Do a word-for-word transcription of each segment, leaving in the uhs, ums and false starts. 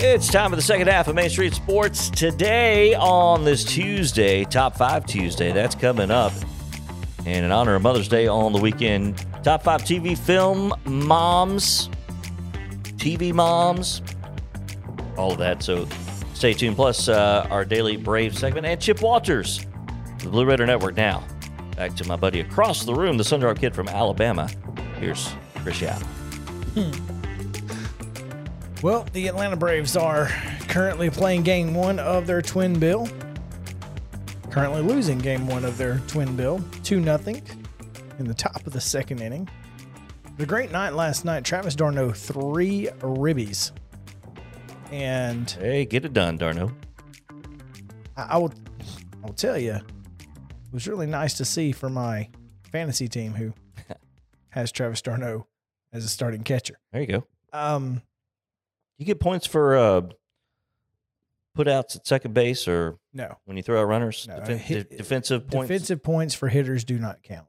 It's time for the second half of Main Street Sports today on this Tuesday, Top five Tuesday. That's coming up. And in honor of Mother's Day on the weekend, Top five T V film moms, T V moms, all of that. So stay tuned. Plus, uh, our daily Brave segment and Chip Walters, the Blue Raider Network now. Back to my buddy across the room, the Sundrop Kid from Alabama. Here's Chris Yao. Hmm. Well, the Atlanta Braves are currently playing game one of their twin bill. Currently losing game one of their twin bill, two nothing in the top of the second inning. The great night last night, Travis d'Arnaud, three ribbies. And hey, get it done, d'Arnaud. I, I will I will tell you, it was really nice to see for my fantasy team who has Travis d'Arnaud as a starting catcher. There you go. Um... You get points for uh, put-outs at second base or no when you throw out runners? No. Defe- hit, de- defensive points? Defensive points for hitters do not count.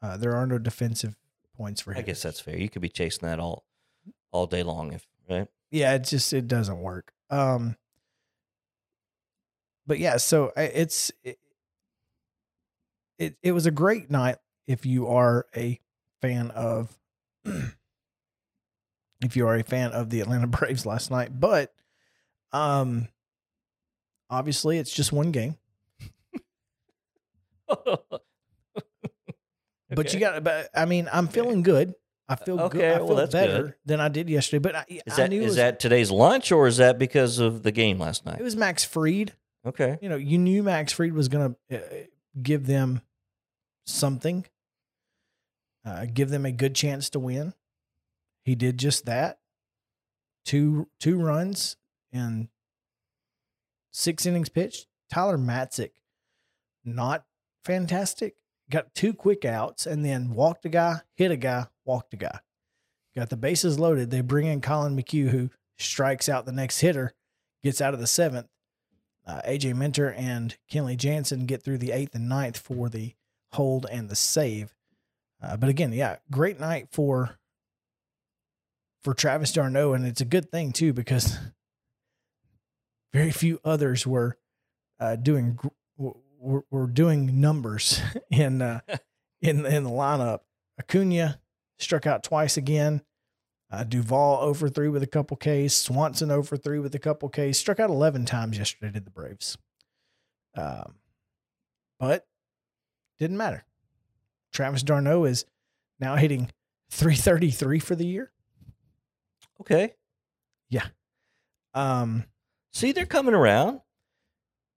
Uh, there are no defensive points for hitters. I guess that's fair. You could be chasing that all all day long, if right? Yeah, it just it doesn't work. Um, but, yeah, so it's it, it, it was a great night if you are a fan of – if you are a fan of the Atlanta Braves last night, but um, obviously it's just one game. okay. But you got to, I mean, I'm feeling good. I feel okay, good. I feel well, that's better good. than I did yesterday. But I, is that, I knew is was, that today's lunch or is that because of the game last night? It was Max Fried. Okay. You know, you knew Max Fried was going to uh, give them something, uh, give them a good chance to win. He did just that. Two two runs and six innings pitched. Tyler Matzek, not fantastic. Got two quick outs and then walked a guy, hit a guy, walked a guy. Got the bases loaded. They bring in Colin McHugh, who strikes out the next hitter, gets out of the seventh. Uh, A J Minter and Kenley Jansen get through the eighth and ninth for the hold and the save. Uh, but again, yeah, great night for... For Travis d'Arnaud, and it's a good thing too because very few others were uh, doing were, were doing numbers in uh, in in the lineup. Acuna struck out twice again. Uh, Duvall over three with a couple Ks. Swanson over three with a couple Ks. Struck out eleven times yesterday to the Braves, um, but didn't matter. Travis d'Arnaud is now hitting three thirty-three for the year. Okay. Yeah. Um, See, they're coming around.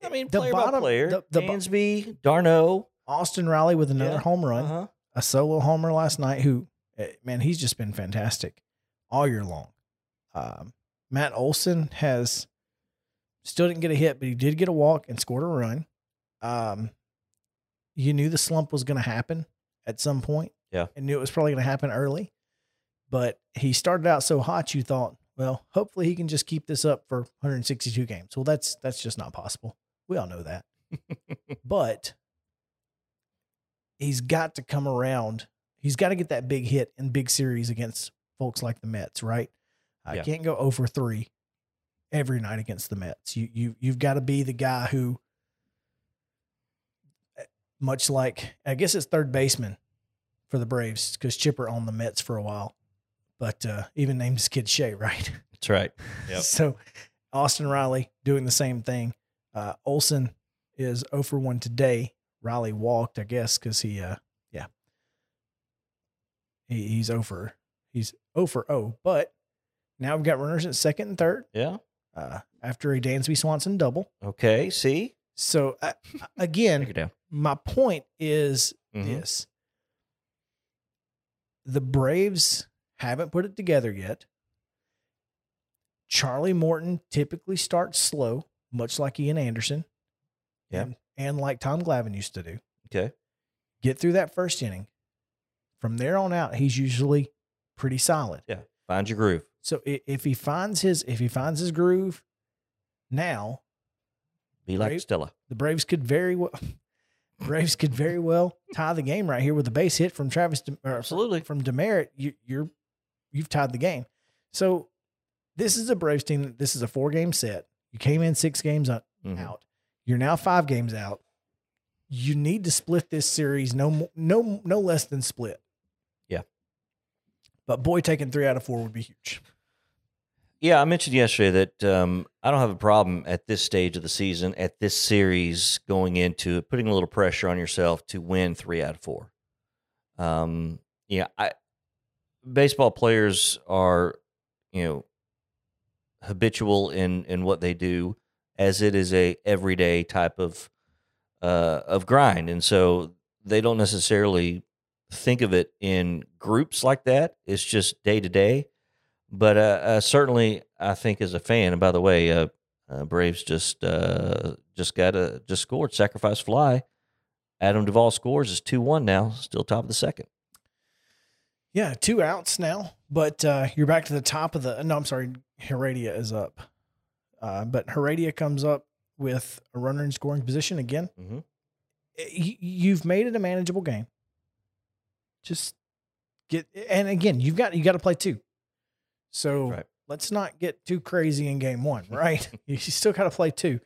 I mean, the player bottom, by player. The, the Dansby, d'Arnaud. Austin Riley with another yeah. home run. Uh-huh. A solo homer last night who, man, he's just been fantastic all year long. Um, Matt Olsen has still didn't get a hit, but he did get a walk and scored a run. Um, you knew the slump was going to happen at some point. Yeah. And knew it was probably going to happen early. But he started out so hot, you thought, well, hopefully he can just keep this up for one hundred sixty-two games. Well, that's that's just not possible. We all know that. But he's got to come around. He's got to get that big hit in big series against folks like the Mets, right? I yeah. can't go oh for three every night against the Mets. You, you, you've got to be the guy who, much like, I guess it's third baseman for the Braves because Chipper owned the Mets for a while. But uh, even named his kid Shea, right? That's right. Yep. So Austin Riley doing the same thing. Uh, Olsen is oh for one today. Riley walked, I guess, because he, uh, yeah, he, he's over. He's oh for oh. But now we've got runners at second and third. Yeah. Uh, after a Dansby Swanson double. Okay. See. So uh, again, my point is mm-hmm. this: the Braves haven't put it together yet. Charlie Morton typically starts slow, much like Ian Anderson. Yeah. And, and like Tom Glavine used to do. Okay. Get through that first inning. From there on out, he's usually pretty solid. Yeah. Find your groove. So if he finds his if he finds his groove now. Be like Braves, Stella. The Braves could very well Braves could very well tie the game right here with a base hit from Travis. Absolutely. From Demerit. You, you're You've tied the game. So this is a Braves team. This is a four game set. You came in six games out. Mm-hmm. You're now five games out. You need to split this series. No, no, no less than split. Yeah. But boy, taking three out of four would be huge. Yeah, I mentioned yesterday that um, I don't have a problem at this stage of the season, at this series going into it, putting a little pressure on yourself to win three out of four. Um, yeah, I, baseball players are, you know, habitual in, in what they do, as it is a everyday type of uh, of grind, and so they don't necessarily think of it in groups like that. It's just day to day. But uh, uh, certainly, I think as a fan, and by the way, uh, uh, Braves just uh, just got a just scored sacrifice fly. Adam Duvall scores. It's two one now, still top of the second. Yeah, two outs now, but uh, you're back to the top of the. No, I'm sorry, Heredia is up, uh, but Heredia comes up with a runner in scoring position again. Mm-hmm. You've made it a manageable game. Just get, and again, you've got you got to play two. So right. Let's not get too crazy in game one, right? You still got to play two,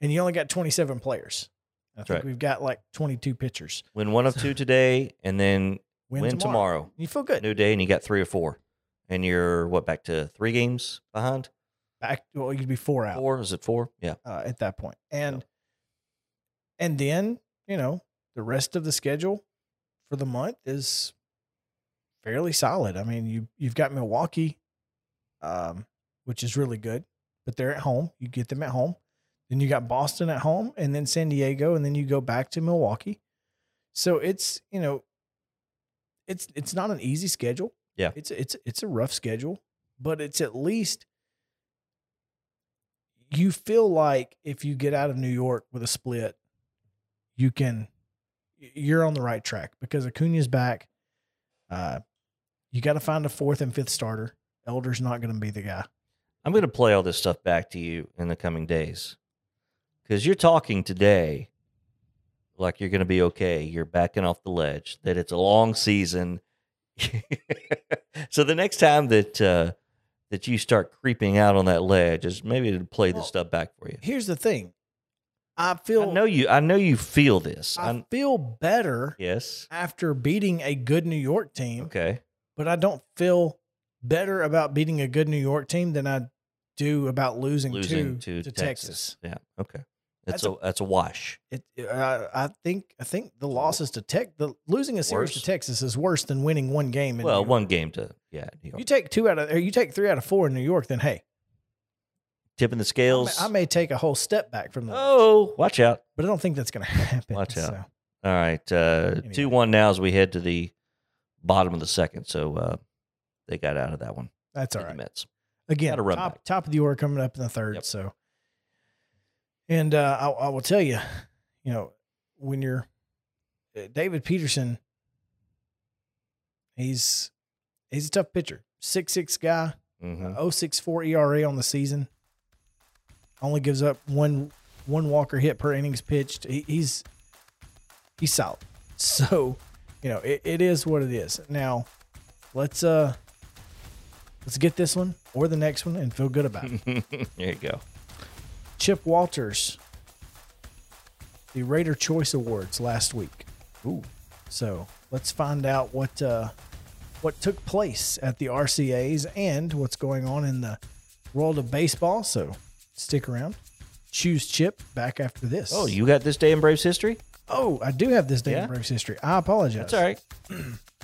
and you only got twenty-seven players. I That's think right. We've got like twenty-two pitchers. Win one of two today, and then win, win tomorrow. tomorrow. You feel good. New day, and you got three or four, and you're what back to three games behind? Back, well, you'd be four out. Four is it four? Yeah, uh, at that point, and yeah. and then you know the rest of the schedule for the month is fairly solid. I mean, you you've got Milwaukee. Um, which is really good, but they're at home. You get them at home. Then you got Boston at home, and then San Diego, and then you go back to Milwaukee. So it's, you know, it's it's not an easy schedule. Yeah, it's it's it's a rough schedule, but it's at least you feel like if you get out of New York with a split, you can you're on the right track because Acuna's back. Uh, you got to find a fourth and fifth starter. Elder's not going to be the guy. I'm going to play all this stuff back to you in the coming days because you're talking today like you're going to be okay. You're backing off the ledge, that it's a long season. So the next time that uh, that you start creeping out on that ledge is maybe to play well, this stuff back for you. Here's the thing. I feel I know you I know you feel this. I I'm, feel better yes. after beating a good New York team. Okay. But I don't feel better about beating a good New York team than I do about losing, losing to, to, to Texas. Texas. Yeah. Okay. That's, that's a, a, that's a wash. It, I, I think, I think the losses to Tech, the losing a series worse. to Texas is worse than winning one game. In well, one game to, yeah. New York. You take two out of, or you take three out of four in New York, then hey. Tipping the scales. I may, I may take a whole step back from the Oh, match, watch out. But I don't think that's going to happen. Watch out. So. All right. Uh, anyway. two one now as we head to the bottom of the second. So, uh, they got out of that one. That's all right. Mets. Again, top, top of the order coming up in the third. Yep. So, and uh, I, I will tell you, you know, when you're uh, David Peterson, he's he's a tough pitcher. six six guy, mm-hmm. uh, oh six four E R A on the season. Only gives up one one walker hit per innings pitched. He, he's he's solid. So, you know, it, it is what it is. Now, let's uh. Let's get this one or the next one and feel good about it. There you go. Chip Walters, the Raider Choice Awards last week. Ooh. So let's find out what uh, what took place at the R C As and what's going on in the world of baseball. So stick around. Choose Chip back after this. Oh, you got this day in Braves history? Oh, I do have this day yeah. in Braves history. I apologize. That's all right.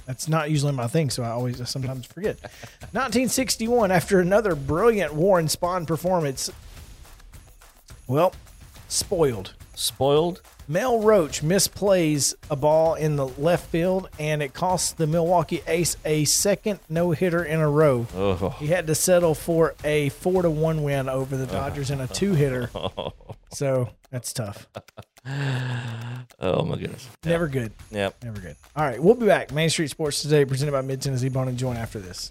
That's not usually my thing, so I always I sometimes forget. nineteen sixty-one, after another brilliant Warren Spahn performance, well, spoiled. Spoiled? Mel Roach misplays a ball in the left field, and it costs the Milwaukee Ace a second no-hitter in a row. Oh. He had to settle for a four to one win over the Dodgers oh. and a two-hitter. Oh. So that's tough. Oh, my goodness. Never yeah. good. Yep. Never good. All right, we'll be back. Main Street Sports Today, presented by Mid-Tennessee Bone and Joint after this.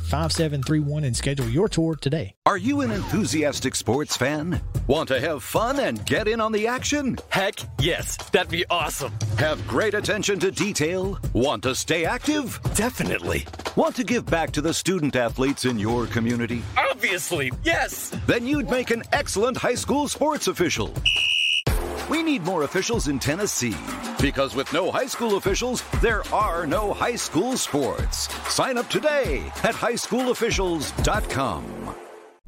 five seven three one, and schedule your tour today. Are you an enthusiastic sports fan? Want to have fun and get in on the action? Heck yes, that'd be awesome. Have great attention to detail? Want to stay active? Definitely. Want to give back to the student athletes in your community? Obviously, yes. Then you'd make an excellent high school sports official. We need more officials in Tennessee, because with no high school officials, there are no high school sports. Sign up today at high school officials dot com.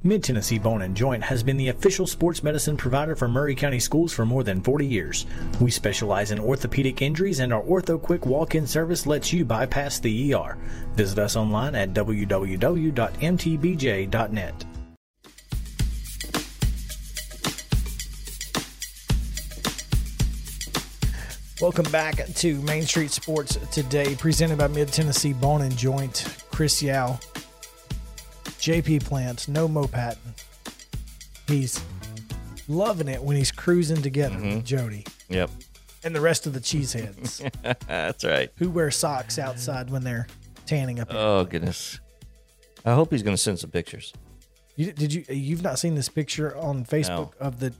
Mid-Tennessee Bone and Joint has been the official sports medicine provider for Maury County Schools for more than forty years. We specialize in orthopedic injuries, and our OrthoQuick walk-in service lets you bypass the E R. Visit us online at w w w dot m t b j dot net. Welcome back to Main Street Sports Today, presented by Mid-Tennessee Bone and Joint. Chris Yao, J P Plant, no Mo Patton. He's loving it when he's cruising together mm-hmm. with Jody. Yep. And the rest of the cheeseheads. That's right. Who wear socks outside when they're tanning up. Oh, goodness. I hope he's going to send some pictures. You, did you? You've not seen this picture on Facebook no. of the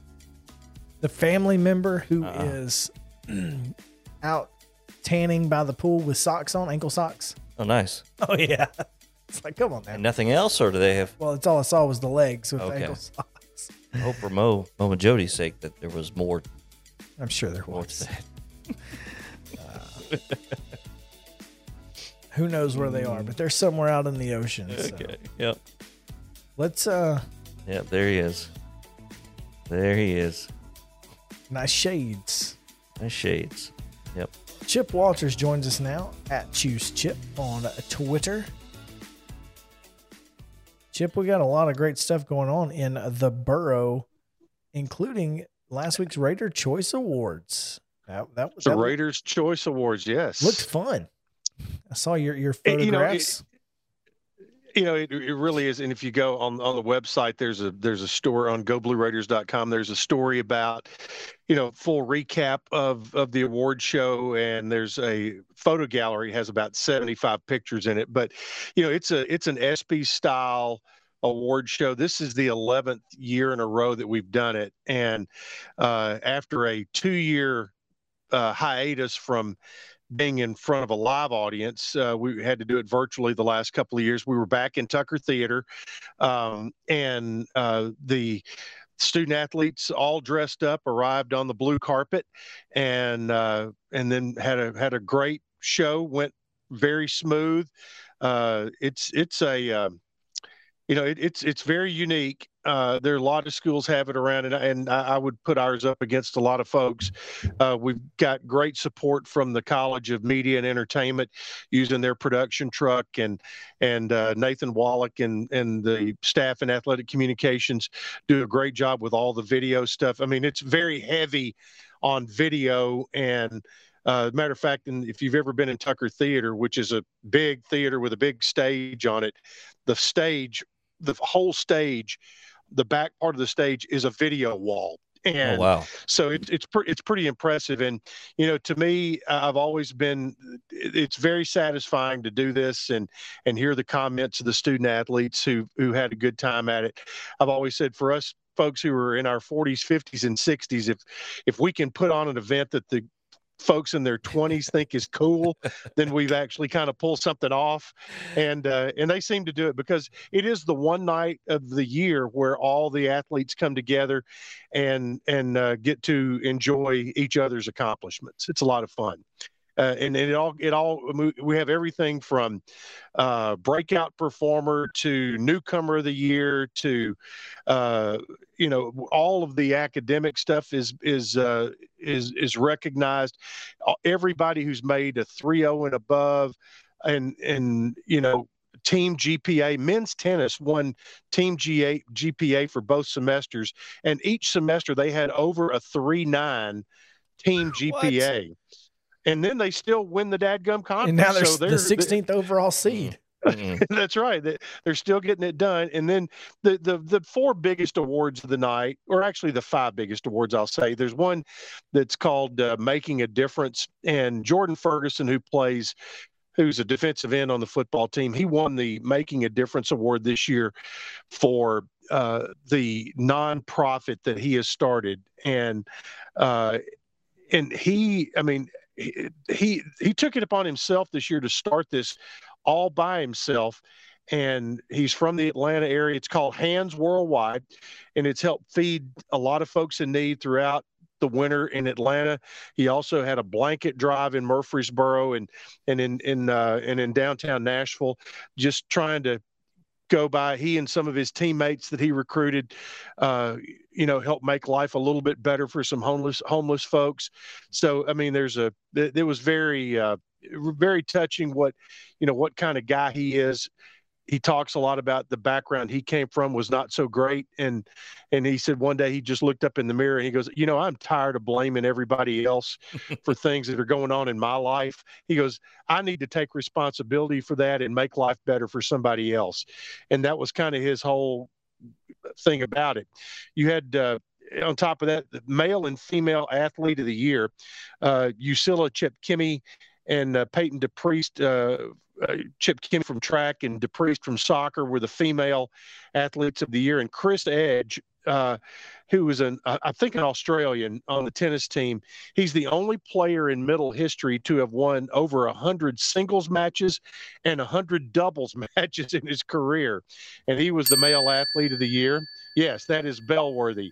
the family member who uh-uh. is out tanning by the pool with socks on, ankle socks. Oh, nice. Oh, yeah. It's like, come on, man. And nothing else, or do they have? Well, it's all I saw was the legs with okay. ankle socks. I hope for Mo, Mo and Jody's sake that there was more. I'm sure there was. That. Uh, who knows where they are, but they're somewhere out in the ocean. So. Okay. Yep. Let's. uh Yep, there he is. There he is. Nice shades. Nice shades. Yep. Chip Walters joins us now at Choose Chip on Twitter. Chip, we got a lot of great stuff going on in the borough, including last week's Raider Choice Awards. That, that was the that Raiders looked, Choice Awards. Yes, looked fun. I saw your your photographs. You know, it, you know, it, it really is. And if you go on on the website, there's a there's a story on go blue raiders dot com. There's a story about. You know, full recap of, of the award show, and there's a photo gallery has about seventy-five pictures in it. But, you know, it's a it's an ESPY style award show. This is the eleventh year in a row that we've done it, and uh, after a two year uh, hiatus from being in front of a live audience, uh, we had to do it virtually the last couple of years. We were back in Tucker Theater, um, and uh, the student athletes all dressed up arrived on the blue carpet, and uh, and then had a had a great show. Went very smooth. Uh, it's it's a uh, you know it, it's it's very unique. Uh, there are a lot of schools have it around, and and I would put ours up against a lot of folks. Uh, we've got great support from the College of Media and Entertainment using their production truck, and and uh, Nathan Wallach and and the staff in Athletic Communications do a great job with all the video stuff. I mean, it's very heavy on video, and uh, matter of fact, and if you've ever been in Tucker Theater, which is a big theater with a big stage on it, the stage, the whole stage. The back part of the stage is a video wall. And oh, wow. so it, it's, pre- it's pretty impressive. And, you know, to me, I've always been, it's very satisfying to do this and, and hear the comments of the student athletes who, who had a good time at it. I've always said for us folks who are in our forties, fifties, and sixties, if, if we can put on an event that the folks in their twenties think is cool, then we've actually kind of pulled something off. And uh, and they seem to do it because it is the one night of the year where all the athletes come together and and uh, get to enjoy each other's accomplishments. It's a lot of fun. Uh, and, and it all, it all, we have everything from uh, breakout performer to newcomer of the year to, uh, you know, all of the academic stuff is is uh, is is recognized. Everybody who's made a three oh and above, and and you know, team G P A, men's tennis won team G A, G P A for both semesters, and each semester they had over a three point nine team G P A. What? And then they still win the dadgum conference. And now they're, so they're the sixteenth they're, overall seed. Mm-hmm. That's right. They're still getting it done. And then the, the the four biggest awards of the night, or actually the five biggest awards, I'll say. There's one that's called uh, Making a Difference. And Jordan Ferguson, who plays, who's a defensive end on the football team, he won the Making a Difference award this year for uh, the nonprofit that he has started. And uh, and he, I mean, He, he he took it upon himself this year to start this all by himself, and he's from the Atlanta area. It's called Hands Worldwide, and it's helped feed a lot of folks in need throughout the winter in Atlanta. He also had a blanket drive in Murfreesboro and and in in uh, and in downtown Nashville, just trying to go by. He and some of his teammates that he recruited, uh, you know, helped make life a little bit better for some homeless homeless folks. So, I mean, there's a there was very, uh, very touching what, you know, what kind of guy he is. He talks a lot about the background he came from was not so great. And and he said one day he just looked up in the mirror and he goes, you know, I'm tired of blaming everybody else for things that are going on in my life. He goes, I need to take responsibility for that and make life better for somebody else. And that was kind of his whole thing about it. You had, uh, on top of that, the male and female athlete of the year, uh, Usila Chepkemi and uh, Peyton DePriest, uh, Uh, Chip Kim from track and DePriest from soccer were the female athletes of the year. And Chris Edge, uh, who was an, uh, I think an Australian on the tennis team, he's the only player in middle history to have won over a hundred singles matches and a hundred doubles matches in his career. And he was the male athlete of the year. Yes, that is Bellworthy.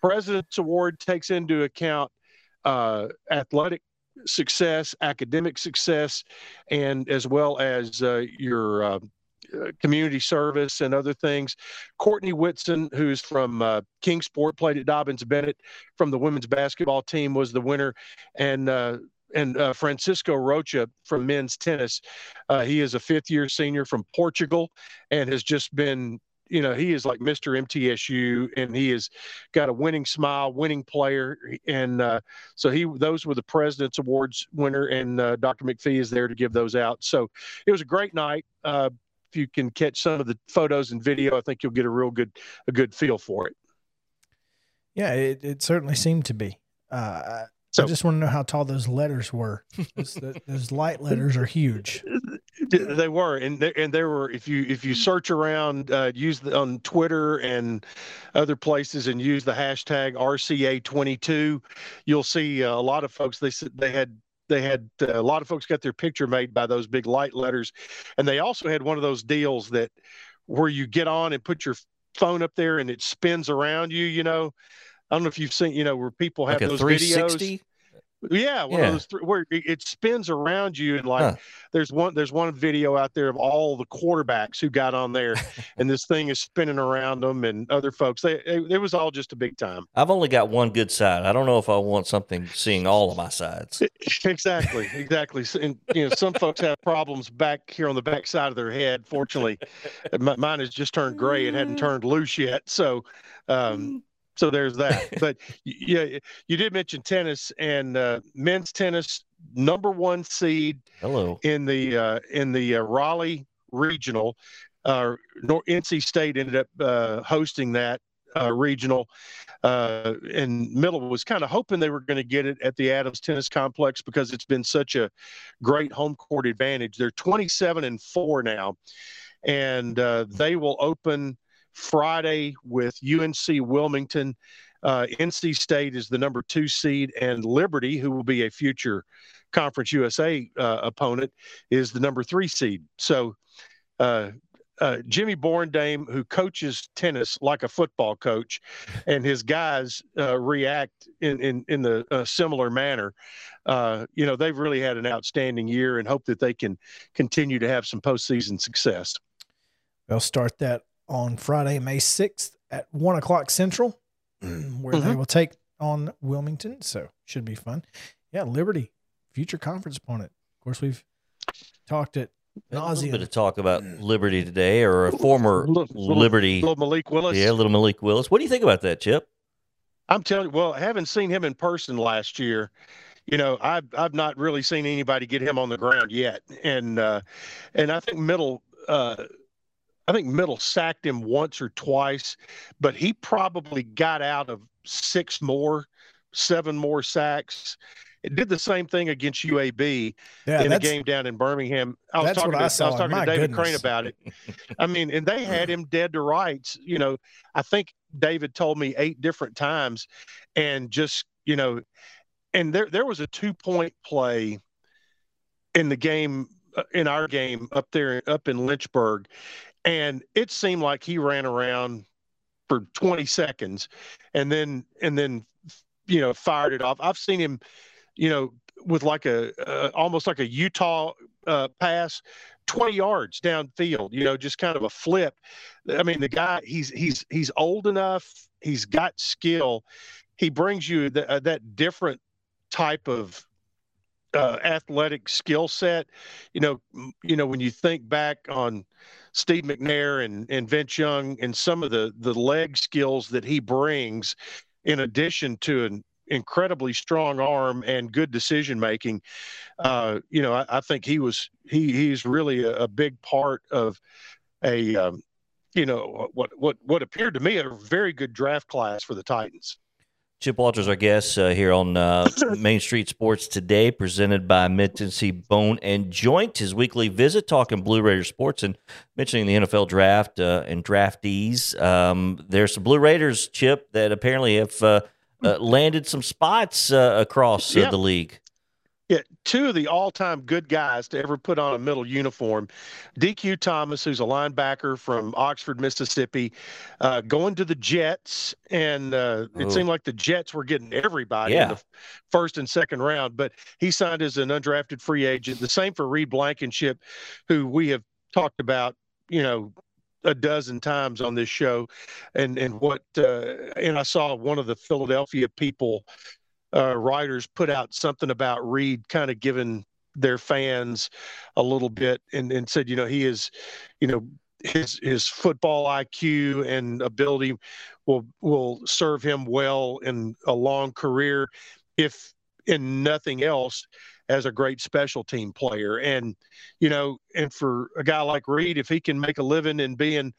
President's Award takes into account uh, athletic success, academic success, and as well as uh, your uh, community service and other things. Courtney Whitson, who's from uh, Kingsport, played at Dobbins Bennett from the women's basketball team, was the winner. And uh, and uh, Francisco Rocha from men's tennis. Uh, he is a fifth-year senior from Portugal and has just been, you know, he is like Mister M T S U, and he has got a winning smile, winning player. And uh, so he, those were the President's Awards winner, and uh, Doctor McPhee is there to give those out. So it was a great night. Uh, if you can catch some of the photos and video, I think you'll get a real good, a good feel for it. Yeah, it, it certainly seemed to be. Uh, so, I just want to know how tall those letters were. those, those light letters are huge. They were, and there, and there were. If you if you search around, uh, use the, on Twitter and other places, and use the hashtag R C A twenty-two, you'll see uh, a lot of folks. They they had they had uh, a lot of folks got their picture made by those big light letters, and they also had one of those deals that where you get on and put your phone up there and it spins around you. You know, I don't know if you've seen. You know, where people have like those videos. Yeah, one yeah. of those three, where it spins around you, and like huh. there's one there's one video out there of all the quarterbacks who got on there, and this thing is spinning around them and other folks. They, it, it was all just a big time. I've only got one good side. I don't know if I want something seeing all of my sides. Exactly, exactly. And you know, some folks have problems back here on the back side of their head. Fortunately, mine has just turned gray. It hadn't turned loose yet, so. Um, So there's that. But yeah, you did mention tennis and uh, men's tennis, number one seed Hello. in the uh, in the uh, Raleigh regional. Uh, N C State ended up uh, hosting that uh, regional uh, and Middle was kind of hoping they were going to get it at the Adams Tennis Complex because it's been such a great home court advantage. They're twenty-seven and four now, and uh, they will open Friday with U N C Wilmington. Uh, N C State is the number two seed, and Liberty, who will be a future Conference U S A uh, opponent, is the number three seed. So uh, uh, Jimmy Borndame, who coaches tennis like a football coach, and his guys uh, react in, in, in the uh, similar manner, uh, you know, they've really had an outstanding year and hope that they can continue to have some postseason success. They'll start that on Friday, May sixth at one o'clock Central, where mm-hmm. they will take on Wilmington. So should be fun. Yeah. Liberty, future conference opponent. Of course, we've talked at nauseam. A little bit of talk about Liberty today, or a former little, Liberty. Little Malik Willis. Yeah. Little Malik Willis. What do you think about that, Chip? I'm telling you, well, I haven't seen him in person last year. You know, I've, I've not really seen anybody get him on the ground yet. And, uh, and I think middle, uh, I think Middle sacked him once or twice, but he probably got out of six more, seven more sacks. It did the same thing against U A B yeah, in a game down in Birmingham. I was talking to, I I was talking to David goodness. Crane about it. I mean, and they had him dead to rights. You know, I think David told me eight different times, and just, you know, and there, there was a two-point play in the game, in our game up there, up in Lynchburg. And it seemed like he ran around for twenty seconds and then, and then, you know, fired it off. I've seen him, you know, with like a, uh, almost like a Utah uh, pass, twenty yards downfield, you know, just kind of a flip. I mean, the guy, he's, he's, he's old enough. He's got skill. He brings you the, uh, that different type of uh, athletic skill set. You know, you know, when you think back on Steve McNair and, and Vince Young and some of the, the leg skills that he brings, in addition to an incredibly strong arm and good decision-making, uh, you know, I, I think he was, he he's really a, a big part of a, um, you know, what, what, what appeared to me a very good draft class for the Titans. Chip Walters, our guest uh, here on uh, Main Street Sports today, presented by Mid-Tennessee Bone and Joint. His weekly visit, talking Blue Raider sports and mentioning the N F L draft uh, and draftees. Um, there's some Blue Raiders, Chip, that apparently have uh, uh, landed some spots uh, across uh, yeah. the league. Yeah, two of the all-time good guys to ever put on a Middle uniform. D Q Thomas, who's a linebacker from Oxford, Mississippi, uh, going to the Jets, and uh, it seemed like the Jets were getting everybody yeah. in the first and second round, but he signed as an undrafted free agent. The same for Reed Blankenship, who we have talked about, you know, a dozen times on this show, and, and what uh, – and I saw one of the Philadelphia people – Uh, writers put out something about Reed kind of giving their fans a little bit, and, and said, you know, he is, you know, his his football I Q and ability will will serve him well in a long career, if in nothing else, as a great special team player. And, you know, and for a guy like Reed, if he can make a living in being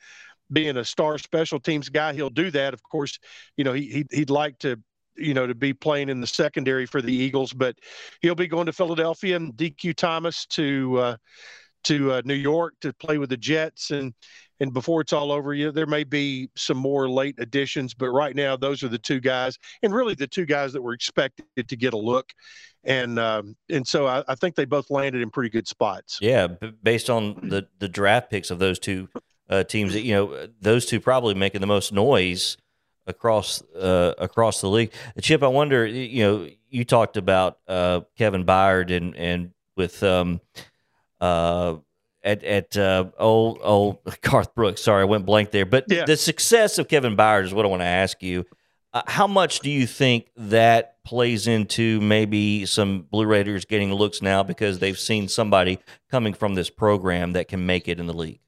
being a star special teams guy, he'll do that. Of course, you know, he he'd like to, you know, to be playing in the secondary for the Eagles, but he'll be going to Philadelphia, and D Q Thomas to uh, to uh, New York to play with the Jets. And and before it's all over, you know, there may be some more late additions, but right now those are the two guys, and really the two guys that were expected to get a look. And um, and so I, I think they both landed in pretty good spots. Yeah, b- based on the, the draft picks of those two uh, teams, you know, those two probably making the most noise across uh, across the league. Chip, I wonder, you know, you talked about uh, Kevin Byard and and with um uh at at uh, old old Garth Brooks. Sorry, I went blank there. But yeah. the success of Kevin Byard is what I want to ask you. Uh, how much do you think that plays into maybe some Blue Raiders getting looks now because they've seen somebody coming from this program that can make it in the league?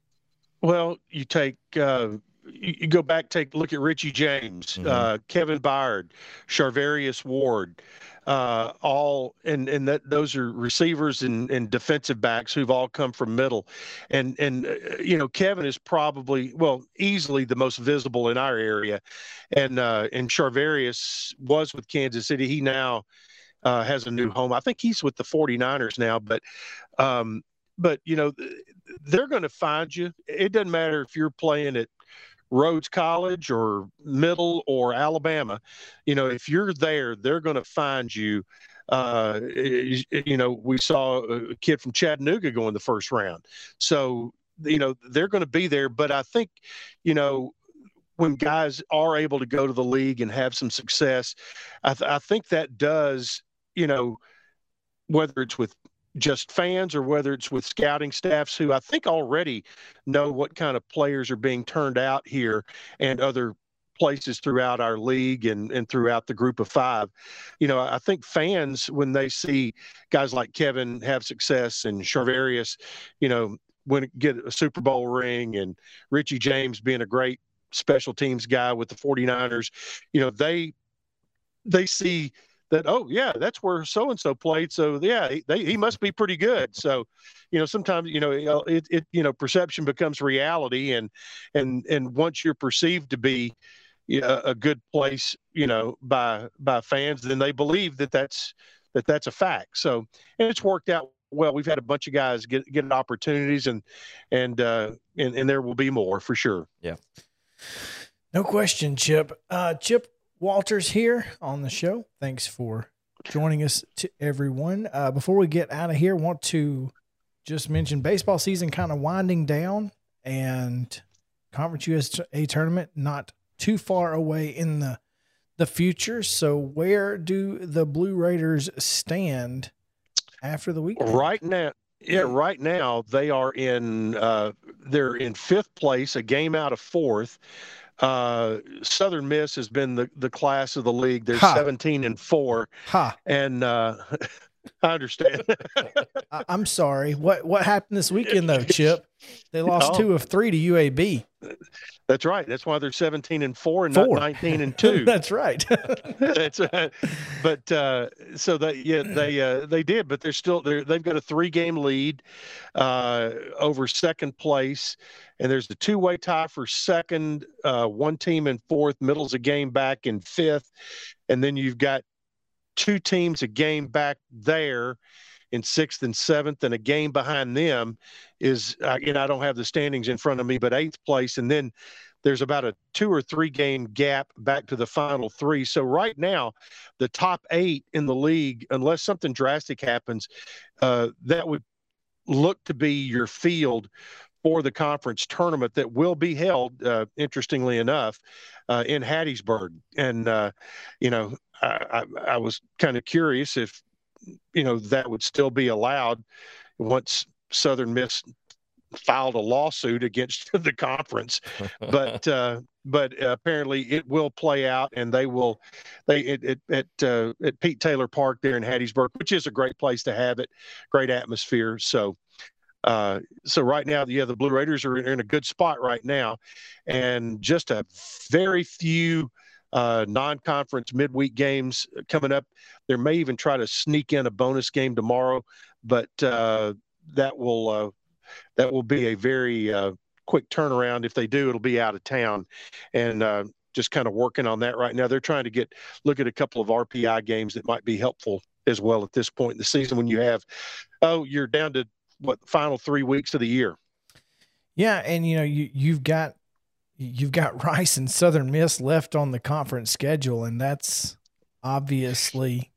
Well, you take uh, you go back, take a look at Richie James, mm-hmm. uh, Kevin Byard, Charvarius Ward, uh, all and and that those are receivers and, and defensive backs who've all come from middle, and and uh, you know Kevin is probably well easily the most visible in our area, and uh, and Charvarius was with Kansas City. He now uh, has a new home. I think he's with the forty-niners now, but um, but you know they're going to find you. It doesn't matter if you're playing at Rhodes College or Middle or Alabama, you know, if you're there, they're going to find you. Uh, you know, we saw a kid from Chattanooga go in the first round. So, you know, they're going to be there. But I think, you know, when guys are able to go to the league and have some success, I, th- I think that does, you know, whether it's with just fans or whether it's with scouting staffs who I think already know what kind of players are being turned out here and other places throughout our league and, and throughout the group of five. You know, I think fans, when they see guys like Kevin have success and Charvarius, you know, when get a Super Bowl ring and Richie James being a great special teams guy with the forty-niners, you know, they, they see that, oh, yeah, that's where so-and-so played, so, yeah, he, they, he must be pretty good. So, you know, sometimes, you know, it, it you know, perception becomes reality, and and and once you're perceived to be a, a good place, you know, by by fans, then they believe that that's, that that's a fact. So, and it's worked out well. We've had a bunch of guys get, get opportunities, and, and, uh, and, and there will be more for sure. Yeah. No question, Chip. Uh, Chip Walters here on the show. Thanks for joining us to everyone. Uh, before we get out of here, want to just mention baseball season kind of winding down and Conference U S A tournament not too far away in the, the future. So where do the Blue Raiders stand after the weekend? Right now, yeah, right now they are in uh, they're in fifth place, a game out of fourth. Uh, Southern Miss has been the, the class of the league. They're ha. seventeen and four. Ha. And, uh, I understand. I, I'm sorry. What, what happened this weekend though, Chip? They lost oh. two of three to U A B. That's right. That's why they're seventeen and four and four. Not nineteen and two. That's right. That's uh, but, uh, so they, yeah, they, uh, they did, but they're still there. They've got a three game lead, uh, over second place. And there's the two way tie for second, uh, one team in fourth, Middle's a game back in fifth. And then you've got two teams a game back there in sixth and seventh, and a game behind them is, uh, you know, I don't have the standings in front of me, but eighth place. And then there's about a two or three game gap back to the final three. So right now, the top eight in the league, unless something drastic happens, uh, that would look to be your field for the conference tournament that will be held, uh, interestingly enough, uh, in Hattiesburg. And, uh, you know, I, I, I was kind of curious if, you know, that would still be allowed once Southern Miss filed a lawsuit against the conference, but, uh, but apparently it will play out, and they will, they, it, it, at, uh, at Pete Taylor Park there in Hattiesburg, which is a great place to have it, great atmosphere. So, Uh, so right now, yeah, the Blue Raiders are in a good spot right now, and just a very few uh, non-conference midweek games coming up. There may even try to sneak in a bonus game tomorrow, but uh, that will uh, that will be a very uh, quick turnaround. If they do, it'll be out of town, and uh, just kind of working on that right now. They're trying to get look at a couple of R P I games that might be helpful as well at this point in the season when you have oh you're down to what the final three weeks of the year. Yeah. And you know, you, you've got, you've got Rice and Southern Miss left on the conference schedule. And that's obviously,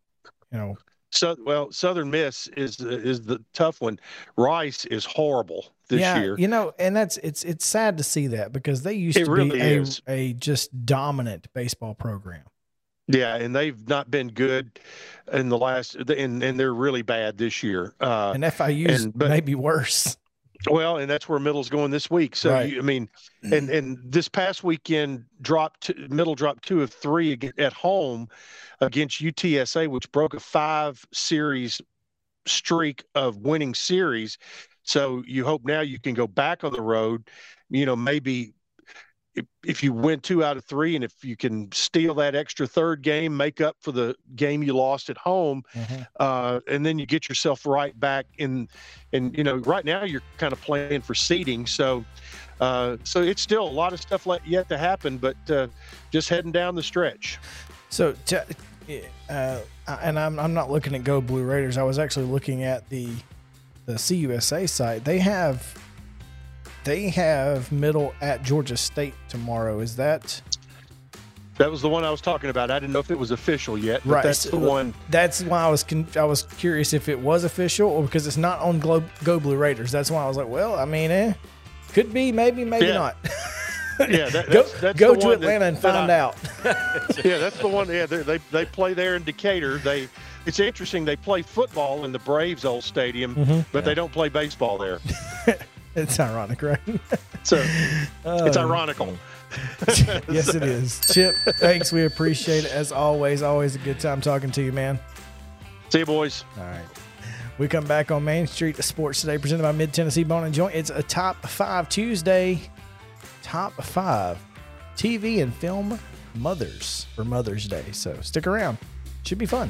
you know, so, well, Southern Miss is, is the tough one. Rice is horrible this yeah, year, you know, and that's, it's, it's sad to see that because they used it to really be a, a just dominant baseball program. Yeah, and they've not been good in the last, and, and they're really bad this year. Uh, and F I U's and, but, may be worse. Well, and that's where Middle's going this week. So, right. you, I mean, and, and this past weekend, dropped Middle dropped two of three at home against U T S A, which broke a five-series streak of winning series. So you hope now you can go back on the road, you know, maybe – if, if you win two out of three, and if you can steal that extra third game, make up for the game you lost at home, mm-hmm. uh, and then you get yourself right back in. And, you know, right now you're kind of playing for seeding. So, uh, so it's still a lot of stuff yet to happen, but uh, just heading down the stretch. So, t- uh, and I'm, I'm not looking at Go Blue Raiders. I was actually looking at the the C U S A site. They have they have Middle at Georgia State tomorrow. Is that? That was the one I was talking about. I didn't know if it was official yet. But right. That's the one. That's why I was con- I was curious if it was official, or because it's not on Glo- Go Blue Raiders. That's why I was like, well, I mean, eh, could be, maybe, maybe yeah. not. Yeah, that, that's, that's go, the go to Atlanta that, and find I, out. Yeah, that's the one. Yeah, they they play there in Decatur. They it's interesting. They play football in the Braves' old stadium, mm-hmm. but yeah. they don't play baseball there. It's ironic, right? So um, it's ironical. Yes, it is. Chip, thanks. We appreciate it as always. Always a good time talking to you, man. See you, boys. All right. We come back on Main Street Sports Today, presented by Mid Tennessee Bone and Joint. It's a Top Five Tuesday. Top five T V and film mothers for Mother's Day. So stick around. Should be fun.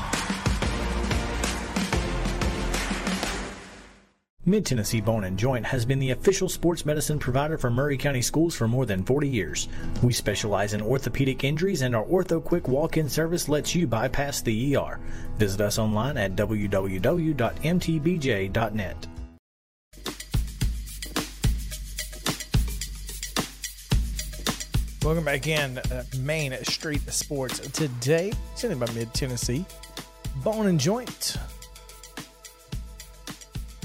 Mid-Tennessee Bone and Joint has been the official sports medicine provider for Murray County Schools for more than forty years. We specialize in orthopedic injuries, and our OrthoQuick walk-in service lets you bypass the E R. Visit us online at w w w dot m t b j dot net. Welcome back in uh, Main Street Sports Today, presented by Mid-Tennessee Bone and Joint.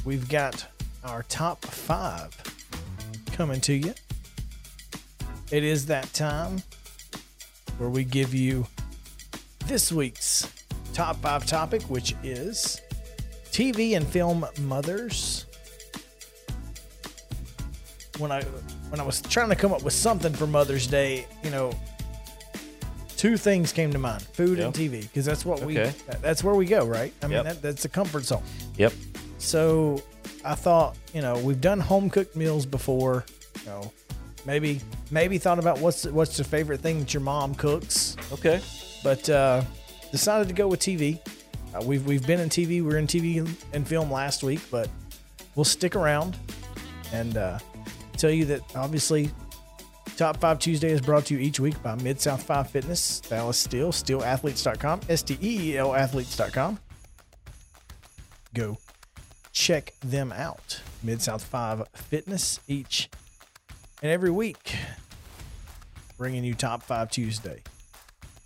We've got our top five coming to you. It is that time where we give you this week's top five topic, which is T V and film mothers. When I when I was trying to come up with something for Mother's Day, you know, two things came to mind: food yep. and T V, because that's what okay. we that's where we go, right? I mean, yep. that, that's a comfort zone. Yep. So I thought, you know, we've done home cooked meals before. You know, maybe maybe thought about what's what's the favorite thing that your mom cooks. Okay. But uh, decided to go with T V. Uh, we've we've been in T V. We were in T V and film last week, but we'll stick around and uh, tell you that obviously Top five Tuesday is brought to you each week by Mid-South five Fitness, Dallas Steel, steel athletes dot com, S T E E L athletes dot com. Go check them out. Mid-South five Fitness each and every week, bringing you Top five Tuesday.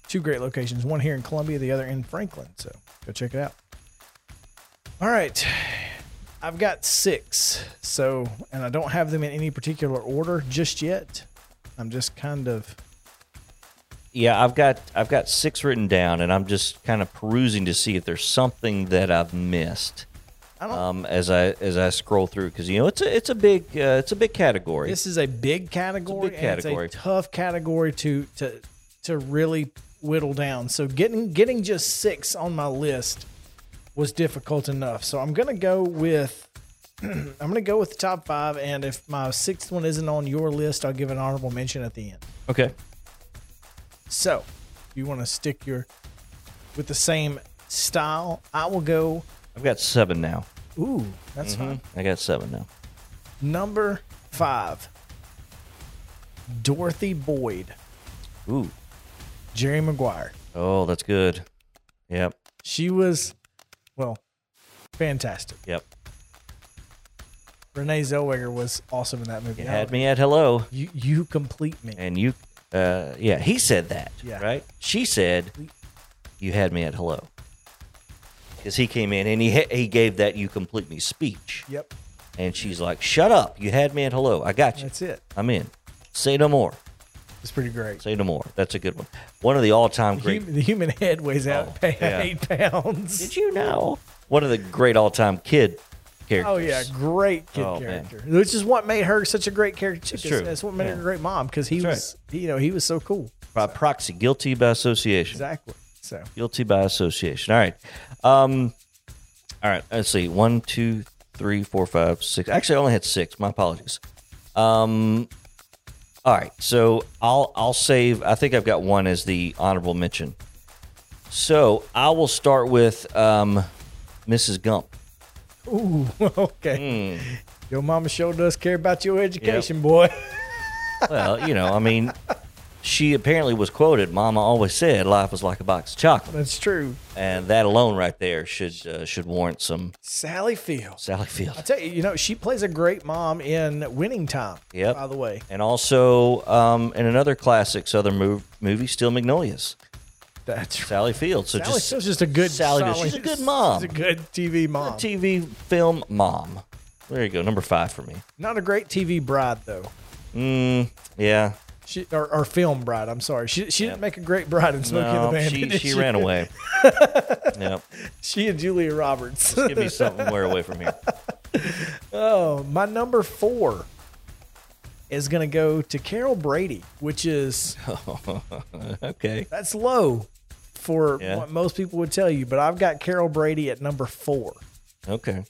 Two great locations, one here in Columbia, the other in Franklin. So go check it out. All right. I've got six, so, and I don't have them in any particular order just yet. I'm just kind of. Yeah, I've got I've got six written down, and I'm just kind of perusing to see if there's something that I've missed. I don't, um, as I as I scroll through, because you know it's a it's a big uh, it's a big category. This is a big category. It's a big category. It's a tough category to to to really whittle down. So getting getting just six on my list was difficult enough. So I'm going to go with, I'm going to go with the top five. And if my sixth one isn't on your list, I'll give an honorable mention at the end. Okay. So if you want to stick your, with the same style, I will go. I've got seven now. Ooh, that's mm-hmm. fine. I got seven now. Number five, Dorothy Boyd. Ooh. Jerry Maguire. Oh, that's good. Yep. She was, well, fantastic. Yep. Renee Zellweger was awesome in that movie. You had me at hello. You you complete me. And you, uh, yeah, he said that, yeah. right? She said, you had me at hello. Because he came in and he he gave that you complete me speech. Yep. And she's like, shut up. You had me at hello. I got you. That's it. I'm in. Say no more. It's pretty great. Say no more. That's a good one. One of the all-time great. The human head weighs oh, out yeah. eight pounds. Did you know? One of the great all-time kid characters. Oh, yeah. Great kid oh, character. Man. Which is what made her such a great character. It's true. That's what made yeah. her a great mom, because he That's was, right. you know, he was so cool. By so. proxy. Guilty by association. Exactly. So guilty by association. All right. Um, all right. Let's see. One, two, three, four, five, six. Actually, I only had six. My apologies. Um... All right, so I'll I'll save. I think I've got one as the honorable mention. So I will start with um, Missus Gump. Ooh, okay. Mm. Your mama sure does care about your education, yep. boy. Well, you know, I mean, she apparently was quoted. Mama always said, "Life was like a box of chocolate." That's true. And that alone, right there, should uh, should warrant some. Sally Field. Sally Field. I tell you, you know, she plays a great mom in Winning Time. Yep. By the way, and also um, in another classic Southern move, movie, Steel Magnolias. That's Sally Field. So Sally just Field's just a good Sally. Solid, she's a good mom. She's a good T V mom. Good T V film mom. There you go. Number five for me. Not a great T V bride though. Mm. Yeah. She, or, or film bride, I'm sorry. She she yep. didn't make a great bride in Smokey no, and the Bandit. She, she, she ran away. Yep. She and Julia Roberts. Just give me something we're away from here. Oh, my number four is going to go to Carol Brady, which is okay. That's low for yeah. what most people would tell you, but I've got Carol Brady at number four. Okay.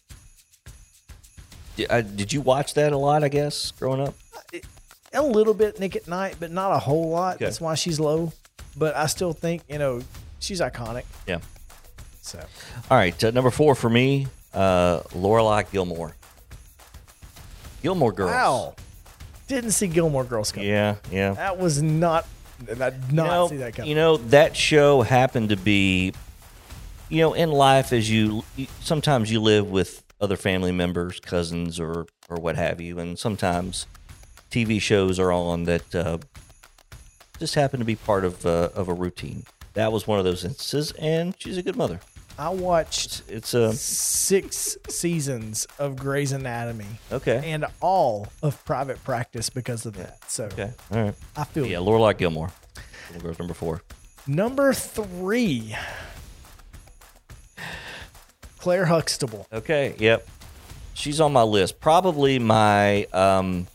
Did, I, did you watch that a lot? I guess growing up. It, A little bit, Nick at Night, but not a whole lot. Okay. That's why she's low. But I still think, you know, she's iconic. Yeah. So, all right, uh, number four for me, uh, Lorelai Gilmore. Gilmore Girls. Wow. Didn't see Gilmore Girls coming. Yeah, yeah. That was not. I did not you know, see that coming. You know, that show happened to be, you know, in life as you sometimes you live with other family members, cousins, or or what have you, and sometimes T V shows are on that uh, just happen to be part of uh, of a routine. That was one of those instances, and she's a good mother. I watched it's, it's a six seasons of Grey's Anatomy, okay, and all of Private Practice because of that. So, okay, all right, I feel yeah, Lorelai Gilmore, Gilmore Girls number four, number three, Claire Huxtable. Okay, yep, she's on my list. Probably my. Um,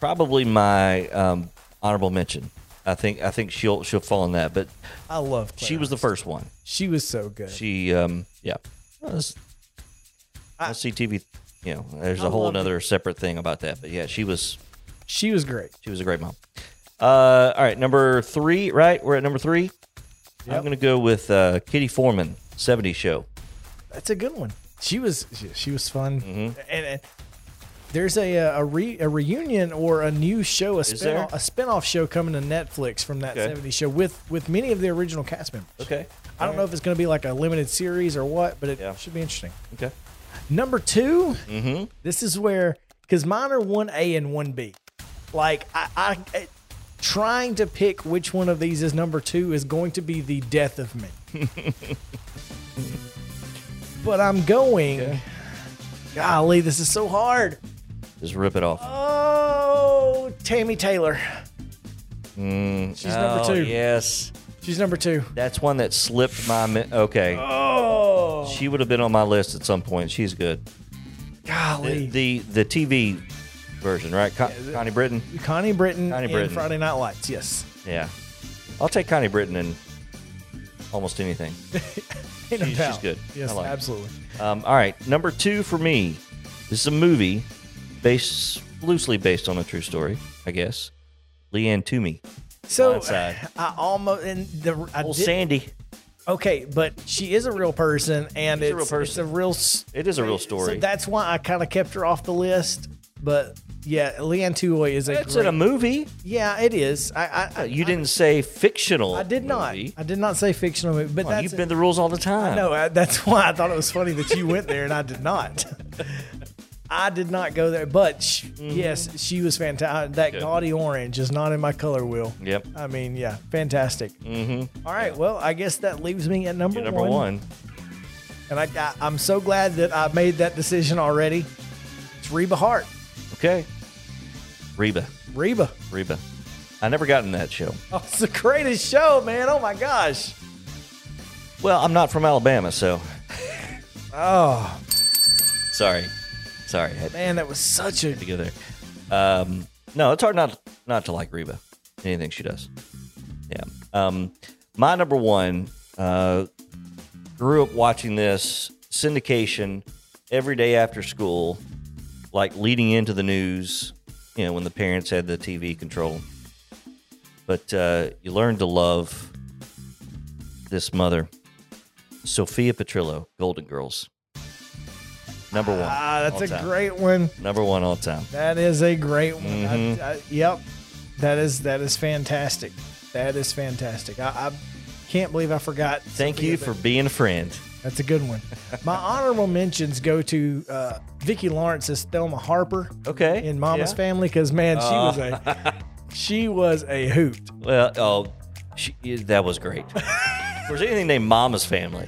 Probably my um, honorable mention. I think I think she'll she'll fall in that. But I love. Claire she was the first one. She was so good. She um yeah. Well, I see T V. You know, there's I a whole other separate thing about that. But yeah, she was. She was great. She was a great mom. Uh, all right, number three. Right, we're at number three. Yep. I'm gonna go with uh, Kitty Foreman, seventies show. That's a good one. She was she, she was fun mm-hmm. and. and There's a a, re, a reunion or a new show, a spinoff, a spinoff show coming to Netflix from that okay. seventies show with, with many of the original cast members. Okay. I don't right. know if it's going to be like a limited series or what, but it yeah. should be interesting. Okay. Number two, mm-hmm. this is where, because mine are one A and one B. Like, I, I, I trying to pick which one of these is number two is going to be the death of me. But I'm going, okay. golly, this is so hard. Just rip it off. Oh, Tammy Taylor. Mm, She's oh, number two. Yes. She's number two. That's one that slipped my – okay. Oh. She would have been on my list at some point. She's good. Golly. The the, the T V version, right? Con yeah, the, Connie Britton? Connie Britton Connie Britton. Friday Night Lights, yes. Yeah. I'll take Connie Britton in almost anything. In she, she's good. Yes, I like absolutely. Um, all right. Number two for me. This is a movie based loosely based on a true story, I guess. Leanne Toomey. So I almost and the I old did, Sandy. Okay, but she is a real person, and it's a real person. It's a real. It is a real story. So that's why I kind of kept her off the list. But yeah, Leanne Toomey is a. That's great, in a movie. Yeah, it is. I. I you I, didn't I, say fictional. I did not. Movie. I did not say fictional movie. But oh, that's you've been the rules all the time. No, I, that's why I thought it was funny that you went there and I did not. I did not go there, but she, mm-hmm. yes, she was fantastic. That Good. Gaudy orange is not in my color wheel. Yep. I mean, yeah, fantastic. Mm-hmm. All right, yeah. well, I guess that leaves me at number, number one. Number one. And I, I, I'm so glad that I made that decision already. It's Reba Hart. Okay. Reba. Reba. Reba. I never got in that show. Oh, it's the greatest show, man. Oh, my gosh. Well, I'm not from Alabama, so. oh. Sorry. Sorry, man, that was such a together. Um, no, it's hard not not to like Reba. Anything she does, yeah. Um, my number one. Uh, grew up watching this syndication every day after school, like leading into the news. You know, when the parents had the T V control, but uh, you learn to love this mother, Sophia Petrillo, Golden Girls. Number one. Ah, that's a great one. Number one all time. That is a great one. Mm-hmm. I, I, yep, that is that is fantastic. That is fantastic. I, I can't believe I forgot. Thank you for being a friend. That's a good one. My honorable mentions go to uh, Vicki Lawrence's Thelma Harper. Okay. In Mama's yeah. Family, because man, she uh. was a she was a hoot. Well, oh, she, that was great. Was anything named Mama's Family?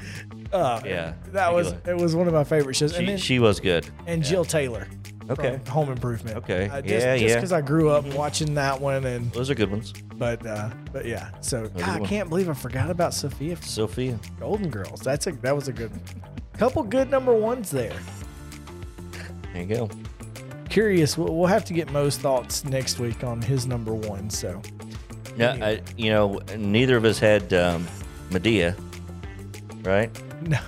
Uh, yeah, that was it. Was one of my favorite shows. She, and then, she was good. And yeah. Jill Taylor, okay, from Home Improvement. Okay, uh, just, yeah, just yeah. because I grew up mm-hmm. watching that one, and those are good ones. But uh, but yeah, so God, I can't believe I forgot about Sophia. Sophia, Golden Girls. That's a that was a good one. Couple good number ones there. There you go. Curious. We'll, we'll have to get Mo's thoughts next week on his number one. So no, anyway. I, you know, neither of us had um, Medea, right? No,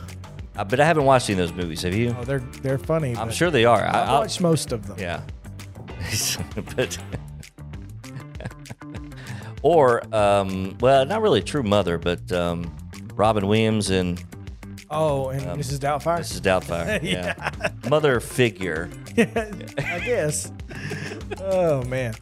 uh, but I haven't watched any of those movies. Have you? Oh, they're they're funny. I'm sure they are. I've watched most of them. Yeah, but or um, well, not really True Mother, but um, Robin Williams and oh, and um, Missus Doubtfire. Missus Doubtfire, yeah. yeah. Mother figure, I guess. Oh man,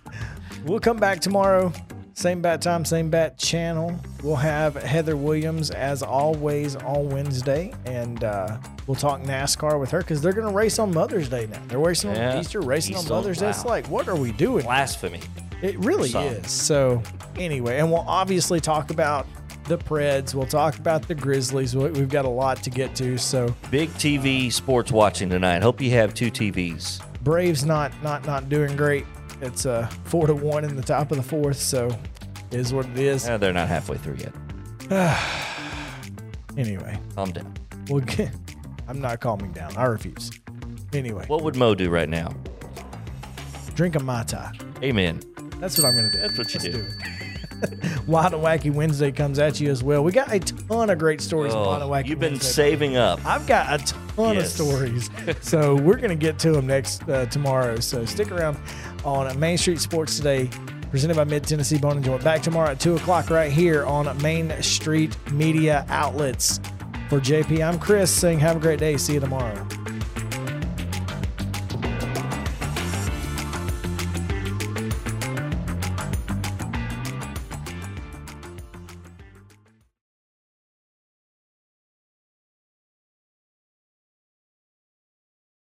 we'll come back tomorrow. Same bat time, same bat channel. We'll have Heather Williams, as always, on Wednesday. And uh, we'll talk NASCAR with her because they're going to race on Mother's Day now. They're racing yeah. on Easter, racing Easter, on Mother's wow. Day. It's like, what are we doing? Blasphemy. It really is. So anyway, and we'll obviously talk about the Preds. We'll talk about the Grizzlies. We've got a lot to get to. So big T V uh, sports watching tonight. Hope you have two T Vs. Braves not not not doing great. It's uh, four to one in the top of the fourth, so it is what it is. No, they're not halfway through yet. Anyway, calm down. Well, I'm not calming down. I refuse. Anyway, what would Mo do right now? Drink a Mai Tai. Amen. That's what I'm going to do. That's what you Let's do. do Wild and Wacky Wednesday comes at you as well. We got a ton of great stories. Oh, Wild and Wacky you've been Wednesday. saving up. I've got a ton yes. of stories, so we're going to get to them next uh, tomorrow. So stick around. On Main Street Sports Today, presented by Mid-Tennessee Bone and Joint. Back tomorrow at two o'clock right here on Main Street Media Outlets. For J P, I'm Chris saying have a great day. See you tomorrow.